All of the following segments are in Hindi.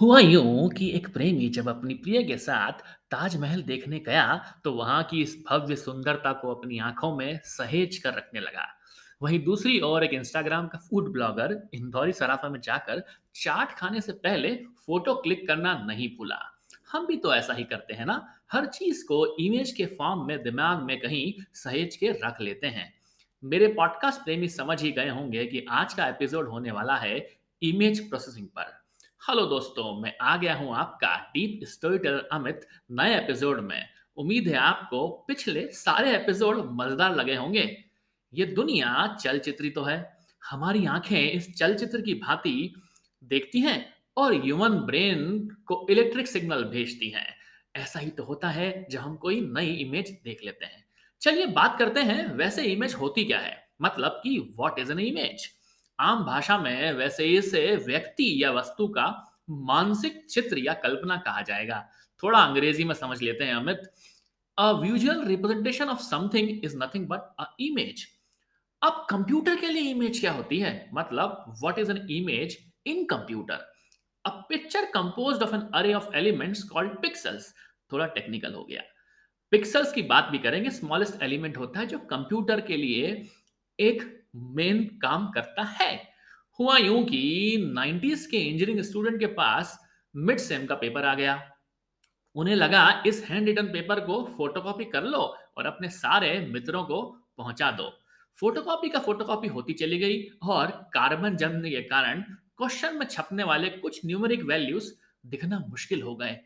हुआ यूं कि एक प्रेमी जब अपनी प्रिय के साथ ताजमहल देखने गया तो वहां की इस भव्य सुंदरता को अपनी आंखों में सहेज कर रखने लगा। वहीं दूसरी ओर एक इंस्टाग्राम का फूड ब्लॉगर इंदौरी सराफा में जाकर चाट खाने से पहले फोटो क्लिक करना नहीं भूला। हम भी तो ऐसा ही करते हैं ना, हर चीज को इमेज के फॉर्म में दिमाग में कहीं सहेज के रख लेते हैं। मेरे पॉडकास्ट प्रेमी समझ ही गए होंगे कि आज का एपिसोड होने वाला है इमेज प्रोसेसिंग पर। हेलो दोस्तों, मैं आ गया हूं आपका डीप स्टोरी टेलर अमित नए एपिसोड में। उम्मीद है आपको पिछले सारे एपिसोड मजेदार लगे होंगे। ये दुनिया चलचित्री तो है, हमारी आंखें इस चलचित्र की भांति देखती हैं और ह्यूमन ब्रेन को इलेक्ट्रिक सिग्नल भेजती हैं। ऐसा ही तो होता है जब हम कोई नई इमेज देख लेते हैं। चलिए बात करते हैं वैसे इमेज होती क्या है, मतलब कि व्हाट इज एन इमेज। आम भाषा में वैसे इसे व्यक्ति या वस्तु का मानसिक चित्र या कल्पना कहा जाएगा। थोड़ा अंग्रेजी में समझ लेते हैं Amit. A visual representation of something is nothing but a image. अब कंप्यूटर के लिए इमेज क्या होती है, मतलब what is an image in computer. A picture composed of an array of elements called pixels. थोड़ा टेक्निकल हो गया। पिक्सेल्स की बात भी करेंगे। स्मॉलेस्ट एलिमेंट होता है जो कंप्यूटर के लिए एक मेन काम करता है। हुआ यूं कि 90s के इंजीनियरिंग स्टूडेंट के पास मिड सेम का पेपर आ गया। उन्हें लगा इस हैंड रिटन पेपर को फोटोकॉपी कर लो और अपने सारे मित्रों को पहुंचा दो। फोटोकॉपी होती चली गई और कार्बन जमने के कारण क्वेश्चन में छपने वाले कुछ न्यूमेरिक वैल्यूज दिखना मुश्किल हो गए।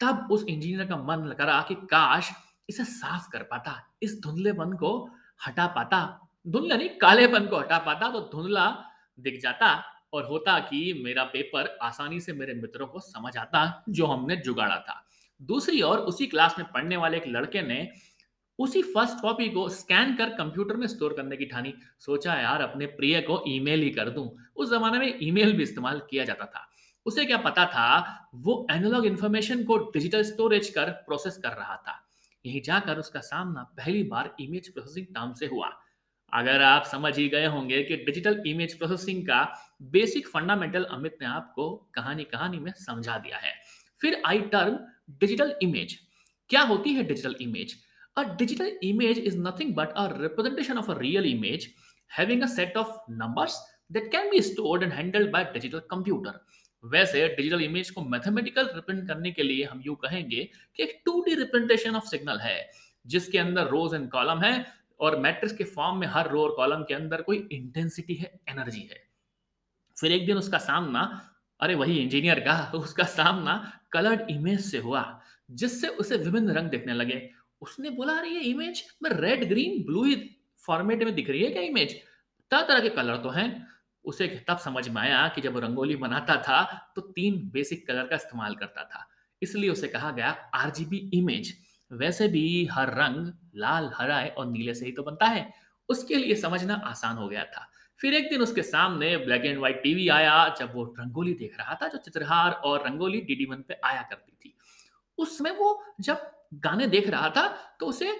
तब उस इंजीनियर का मन करा कि काश इसे साफ कर पाता, इस धुंधलेपन को हटा पाता, धुंधला नहीं कालेपन को हटा पाता तो धुंधला दिख जाता और होता कि मेरा पेपर आसानी से मेरे मित्रों को समझ आता जो हमने जुगाड़ा था। दूसरी ओर उसी क्लास में पढ़ने वाले एक लड़के ने उसी फर्स्ट कॉपी को स्कैन कर कंप्यूटर में स्टोर करने की ठानी। सोचा यार अपने प्रिय को ईमेल ही कर दूं। उस जमाने में ईमेल भी इस्तेमाल किया जाता था। उसे क्या पता था वो एनालॉग इन्फॉर्मेशन को डिजिटल स्टोरेज कर प्रोसेस कर रहा था। यही जाकर उसका सामना पहली बार इमेज प्रोसेसिंग नाम से हुआ। अगर आप समझ ही गए होंगे कि डिजिटल इमेज प्रोसेसिंग का बेसिक फंडामेंटल अमित ने आपको कहानी में समझा दिया है। फिर आई टर्म डिजिटल इमेज। क्या होती है digital image? A digital image is nothing but a representation of a real image having a set of numbers that can be stored and handled by digital computer. वैसे डिजिटल इमेज को मैथमेटिकल रिप्रेजेंट करने के लिए हम यूं कहेंगे कि एक 2D रिप्रेजेंटेशन ऑफ सिग्नल है जिसके अंदर रोज एंड कॉलम है और मैट्रिक्स के फॉर्म में हर रो और कॉलम के अंदर कोई इंटेंसिटी है, एनर्जी है। फिर एक दिन उसका सामना वही इंजीनियर का उसका सामना कलर्ड इमेज से हुआ जिससे उसे विभिन्न रंग दिखने लगे। उसने बोला अरे ये इमेज में रेड ग्रीन ब्लू ही फॉर्मेट में दिख रही है क्या इमेज, तरह तरह के कलर तो हैं। उसे तब समझ में आया कि जब रंगोली बनाता था तो 3 बेसिक कलर का इस्तेमाल करता था, इसलिए उसे कहा गया आरजीबी इमेज। वैसे भी हर रंग लाल हरा और नीले से ही तो बनता है, उसके लिए समझना आसान हो गया था। फिर एक दिन उसके सामने ब्लैक एंड व्हाइट टीवी आया जब वो रंगोली देख रहा था जो चित्रहार और रंगोली डीडी1 पे आया करती थी। उसमें वो जब गाने देख रहा था तो उसे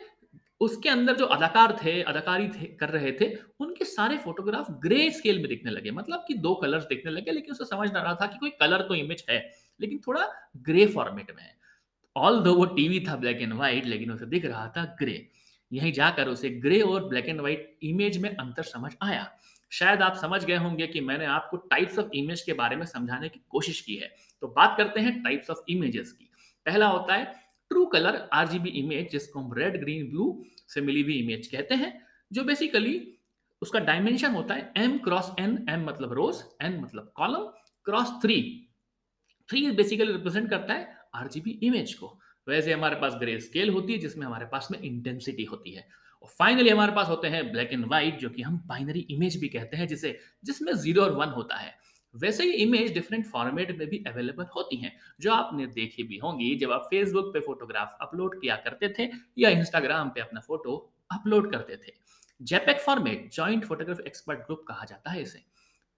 उसके अंदर जो अदाकारी थे कर रहे थे उनके सारे फोटोग्राफ ग्रे स्केल में दिखने लगे, मतलब कि 2 कलर्स दिखने लगे। लेकिन उसे समझ ना रहा था कि कोई कलर तो इमेज है लेकिन थोड़ा ग्रे फॉर्मेट में है। ऑल्दो वो टीवी था ब्लैक एंड व्हाइट लेकिन उसे दिख रहा था ग्रे। यहीं जाकर उसे ग्रे और ब्लैक एंड व्हाइट इमेज में अंतर समझ आया। शायद आप समझ गए होंगे कि मैंने आपको टाइप्स ऑफ इमेज के बारे में समझाने की कोशिश की है। तो बात करते हैं टाइप्स ऑफ इमेजेस की। पहला होता है ट्रू कलर आरजीबी इमेज जिसको हम रेड ग्रीन ब्लू से मिली हुई इमेज कहते हैं, जो बेसिकली उसका डायमेंशन होता है m×n। m मतलब रोज, n मतलब कॉलम, क्रॉस 3 बेसिकली रिप्रेजेंट करता है आरजीबी इमेज को। वैसे हमारे पास ग्रे स्केल होती है जिसमें हमारे पास में इंटेंसिटी होती है। और फाइनली हमारे पास होते हैं ब्लैक एंड व्हाइट जो कि हम बाइनरी इमेज भी कहते हैं जिसमें 0 और 1 होता है। वैसे ये इमेज डिफरेंट फॉर्मेट में भी अवेलेबल होती हैं जो आपने देखी भी होंगी जब आप फेसबुक पे फोटोग्राफ अपलोड किया करते थे या इंस्टाग्राम पे अपना फोटो अपलोड करते थे। JPEG format joint photograph expert group कहा जाता है इसे।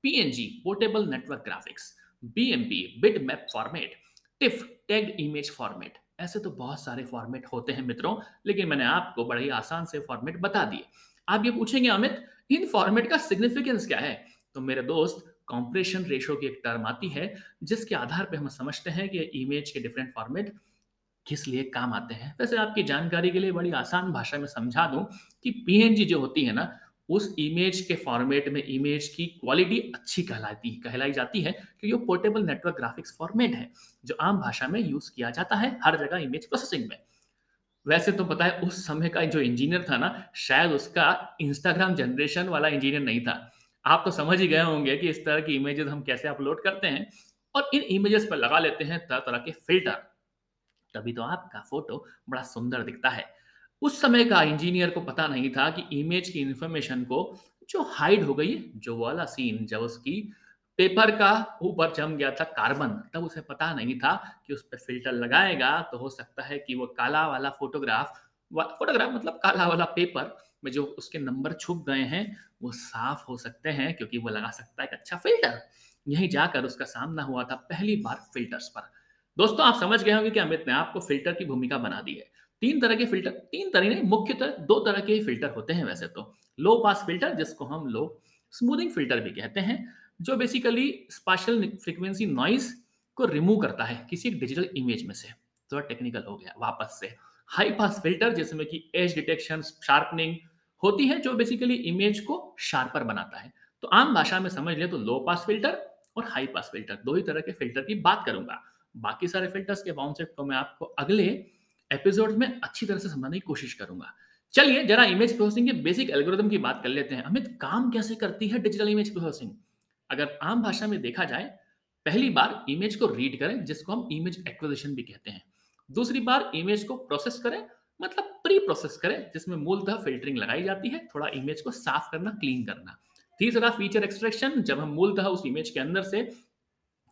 PNG portable network graphics, BMP bit map format, TIFF tagged image format. ऐसे तो बहुत सारे फॉर्मेट होते हैं मित्रों, लेकिन मैंने आपको बड़े ही आसान से फॉर्मेट बता दिए। आप ये पूछेंगे अमित इन फॉर्मेट का सिग्निफिकेंस क्या है, तो मेरे दोस्त कॉम्प्रेशन रेशियो की एक टर्म आती है, जिसके आधार पे हम समझते हैं कि इमेज के डिफरेंट फॉर्मेट किस लिए काम आते हैं। वैसे आपकी जानकारी के लिए बड़ी आसान भाषा में समझा दूं कि पीएनजी जो होती है ना, उस इमेज के फॉर्मेट में इमेज की क्वालिटी अच्छी कहलाई जाती है क्योंकि वो पोर्टेबल नेटवर्क ग्राफिक्स फॉर्मेट है जो आम भाषा में यूज किया जाता है हर जगह इमेज प्रोसेसिंग में। वैसे तो पता है उस समय का जो इंजीनियर था ना, शायद उसका इंस्टाग्राम जनरेशन वाला इंजीनियर नहीं था। आप तो समझ ही गए होंगे कि इस तरह की इमेजेस हम कैसे अपलोड करते हैं और इन इमेजेस पर लगा लेते हैं तरह तरह के फिल्टर, तभी तो आपका फोटो बड़ा सुंदर दिखता है। उस समय का इंजीनियर को पता नहीं था कि इमेज की इंफॉर्मेशन को जो हाइड हो गई, जो वाला सीन जब उसकी पेपर का ऊपर जम गया था कार्बन, तब उसे पता नहीं था कि उस पर फिल्टर लगाएगा तो हो सकता है कि वो काला वाला फोटोग्राफ मतलब काला वाला पेपर में जो उसके नंबर छुप गए हैं वो साफ हो सकते हैं, क्योंकि वो लगा सकता है एक अच्छा फिल्टर। यहीं जाकर उसका सामना हुआ था पहली बार फिल्टर्स पर। दोस्तों आप समझ गए होंगे कि अमित ने आपको फिल्टर की भूमिका बना दी है। मुख्यतः 2 तरह के फिल्टर होते हैं। वैसे तो लो पास फिल्टर, जिसको हम लोग स्मूथिंग फिल्टर भी कहते हैं, जो बेसिकली स्पार्शियल फ्रीक्वेंसी नॉइज को रिमूव करता है किसी एक डिजिटल इमेज में से। थोड़ा टेक्निकल हो गया वापस से। हाई पास फिल्टर, जिसमें कि एज डिटेक्शन, शार्पनिंग होती है, जो बेसिकली इमेज को शार्पर बनाता है। तो आम भाषा में समझ ले तो लो पास फिल्टर और हाई पास फिल्टर, 2 ही तरह के फिल्टर की बात करूंगा। बाकी सारे फिल्टर्स के कॉन्सेप्ट को मैं आपको अगले एपिसोड में अच्छी तरह से समझाने की कोशिश करूंगा। चलिए जरा इमेज प्रोसेसिंग के बेसिक एल्गोरिथम की बात कर लेते हैं। अमित, काम कैसे करती है डिजिटल इमेज प्रोसेसिंग? अगर आम भाषा में देखा जाए, पहली बार इमेज को रीड करें, जिसको हम इमेज एक्विजिशन भी कहते हैं। दूसरी बार इमेज को प्रोसेस करें, मतलब प्री प्रोसेस करें, जिसमें मूलतः फिल्टरिंग लगाई जाती है, थोड़ा इमेज को साफ करना, क्लीन करना। तीसरा फीचर एक्सट्रैक्शन, जब हम मूलतः उस इमेज के अंदर से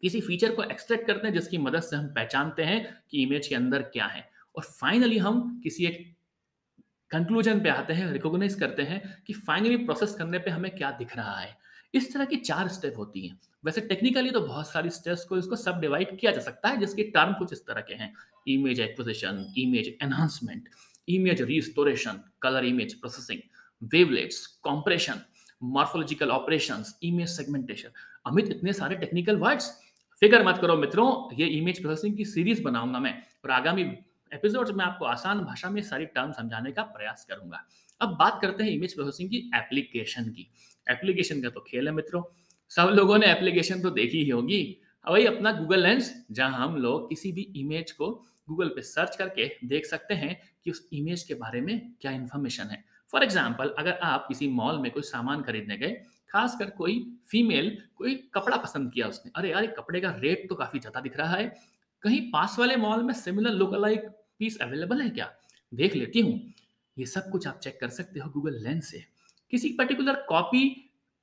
किसी फीचर को एक्सट्रैक्ट करते हैं जिसकी मदद से हम पहचानते हैं कि इमेज के अंदर क्या है। और फाइनली हम किसी एक कंक्लूजन पे आते हैं, रिकॉग्नाइज करते हैं कि फाइनली प्रोसेस करने पे हमें क्या दिख रहा है। इस तरह की 4 स्टेप होती हैं। वैसे टेक्निकली तो बहुत सारी स्टेप्स को इसको सब डिवाइड किया जा सकता है, जिसके टर्म कुछ इस तरह के हैं: image acquisition, image enhancement, image restoration, colour image processing, wavelets, compression, morphological operations, image segmentation. Amit, इतने सारे टेक्निकल वर्ड्स! फिकर मत करो मित्रों, ये इमेज प्रोसेसिंग की सीरीज बनाऊंगा मैं और आगामी एपिसोड्स में आपको आसान भाषा में सारी टर्म समझाने का प्रयास करूंगा। अब बात करते हैं इमेज प्रोसेसिंग की एप्लीकेशन की। एप्लीकेशन का तो खेल है मित्रों, सब लोगों ने एप्लीकेशन तो देखी ही होगी। वही अपना गूगल लेंस, जहां हम लोग किसी भी इमेज को गूगल पे सर्च करके देख सकते हैं कि उस इमेज के बारे में क्या इन्फॉर्मेशन है। फॉर एग्जाम्पल, अगर आप किसी मॉल में कोई सामान खरीदने गए, खासकर कोई फीमेल कोई कपड़ा पसंद किया उसने, अरे यार कपड़े का रेट तो काफी ज्यादा दिख रहा है, कहीं पास वाले मॉल में similar look alike piece available है क्या, देख लेती हूँ। ये सब कुछ आप चेक कर सकते हो गूगल लेंस से। किसी पर्टिकुलर कॉपी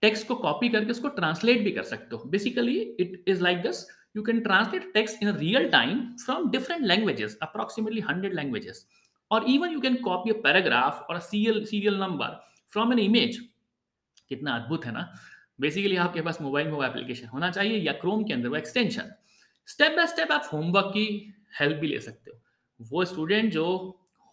टेक्स्ट को कॉपी करके उसको ट्रांसलेट भी कर सकते हो। Basically it is like this, you can translate text in real time from different languages, approximately 100 languages. और even you can copy a paragraph और serial number from an image. कितना अद्भुत है ना। बेसिकली आपके पास मोबाइल में वो एप्लीकेशन होना चाहिए या क्रोम के अंदर वो एक्सटेंशन। स्टेप बाय स्टेप आप होमवर्क की हेल्प भी ले सकते हो। वो स्टूडेंट जो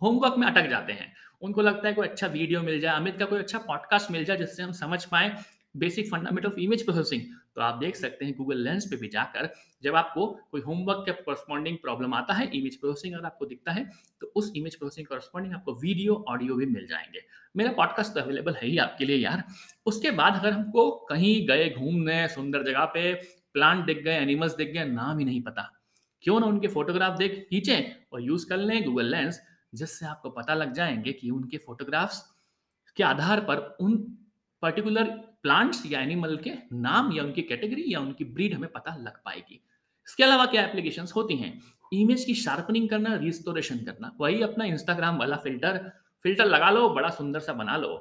होमवर्क में अटक जाते हैं, उनको लगता है कोई अच्छा वीडियो मिल जाए, अमित का कोई अच्छा पॉडकास्ट मिल जाए जिससे हम समझ पाए basic fundament of image processing, तो आप देख सकते हैं गूगल लेंस पे भी जाकर, जब आपको कोई होमवर्क के कॉरस्पॉन्डिंग प्रॉब्लम आता है इमेज प्रोसेसिंग अगर आपको दिखता है, तो उस इमेज प्रोसेसिंग कॉरस्पॉन्डिंग आपको वीडियो ऑडियो भी मिल जाएंगे। मेरा पॉडकास्ट तो अवेलेबल है ही आपके लिए यार। उसके बाद अगर हमको कहीं गए घूमने, सुंदर जगह पे प्लांट दिख गए, एनिमल्स दिख गए, नाम ही नहीं पता, क्यों ना उनके फोटोग्राफ देख खींचे और यूज कर लें गूगल लेंस, जिससे आपको पता लग जाएंगे कि उनके फोटोग्राफ्स के आधार पर उन पर्टिकुलर प्लांट्स या एनिमल के नाम या उनकी कैटेगरी या उनकी ब्रीड हमें पता लग पाएगी। इसके अलावा क्या एप्लीकेशंस होती हैं? इमेज की शार्पनिंग करना, रिस्टोरेशन करना, वही अपना इंस्टाग्राम वाला फिल्टर लगा लो, बड़ा सुंदर सा बना लो।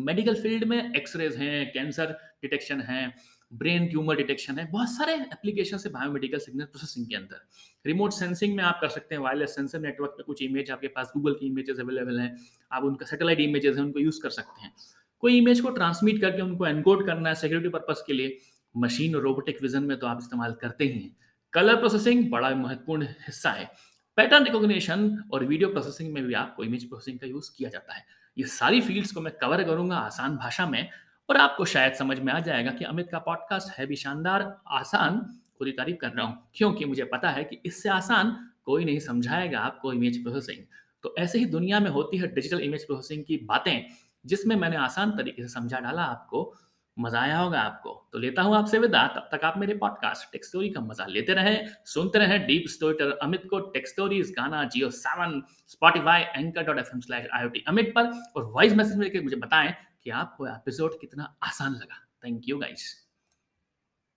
मेडिकल फील्ड में एक्सरेज हैं, कैंसर डिटेक्शन है, ब्रेन ट्यूमर डिटेक्शन है, बहुत सारे एप्लीकेशन है बायोमेडिकल सिग्नल प्रोसेसिंग के अंदर। रिमोट सेंसिंग में आप कर सकते हैं, वायरलेस सेंसर नेटवर्क में कुछ इमेज आपके पास गूगल की इमेजेस अवेलेबल हैं, आप उनका सैटेलाइट इमेजेस हैं उनको यूज कर सकते हैं। कोई इमेज को ट्रांसमिट करके उनको एनकोड करना है सिक्योरिटी पर्पस के लिए, मशीन और रोबोटिक विजन में तो आप इस्तेमाल करते ही हैं। कलर प्रोसेसिंग बड़ा महत्वपूर्ण हिस्सा है। पैटर्न रिकॉग्निशन और वीडियो प्रोसेसिंग में भी आपको इमेज प्रोसेसिंग का यूज किया जाता है। ये सारी फील्ड्स को मैं कवर करूंगा आसान भाषा में और आपको शायद समझ में आ जाएगा कि अमित का पॉडकास्ट है भी शानदार, आसान, खुद ही तारीफ कर रहा हूं क्योंकि मुझे पता है कि इससे आसान कोई नहीं समझाएगा आपको इमेज प्रोसेसिंग। तो ऐसे ही दुनिया में होती है डिजिटल इमेज प्रोसेसिंग की बातें, जिसमें मैंने आसान तरीके से समझा डाला आपको, मजा आया होगा आपको। तो लेता हूं आपसे विदा, तब तक आप मेरे पॉडकास्ट टेक स्टोरी का मजा लेते रहें, सुनते रहें डीप स्टोरी अमित को tech stories Gaana Jio 7 Spotify anchor.fm/iot Amit पर, और वॉइस मैसेज में मुझे बताएं कि आपको एपिसोड कितना आसान लगा। Thank you guys.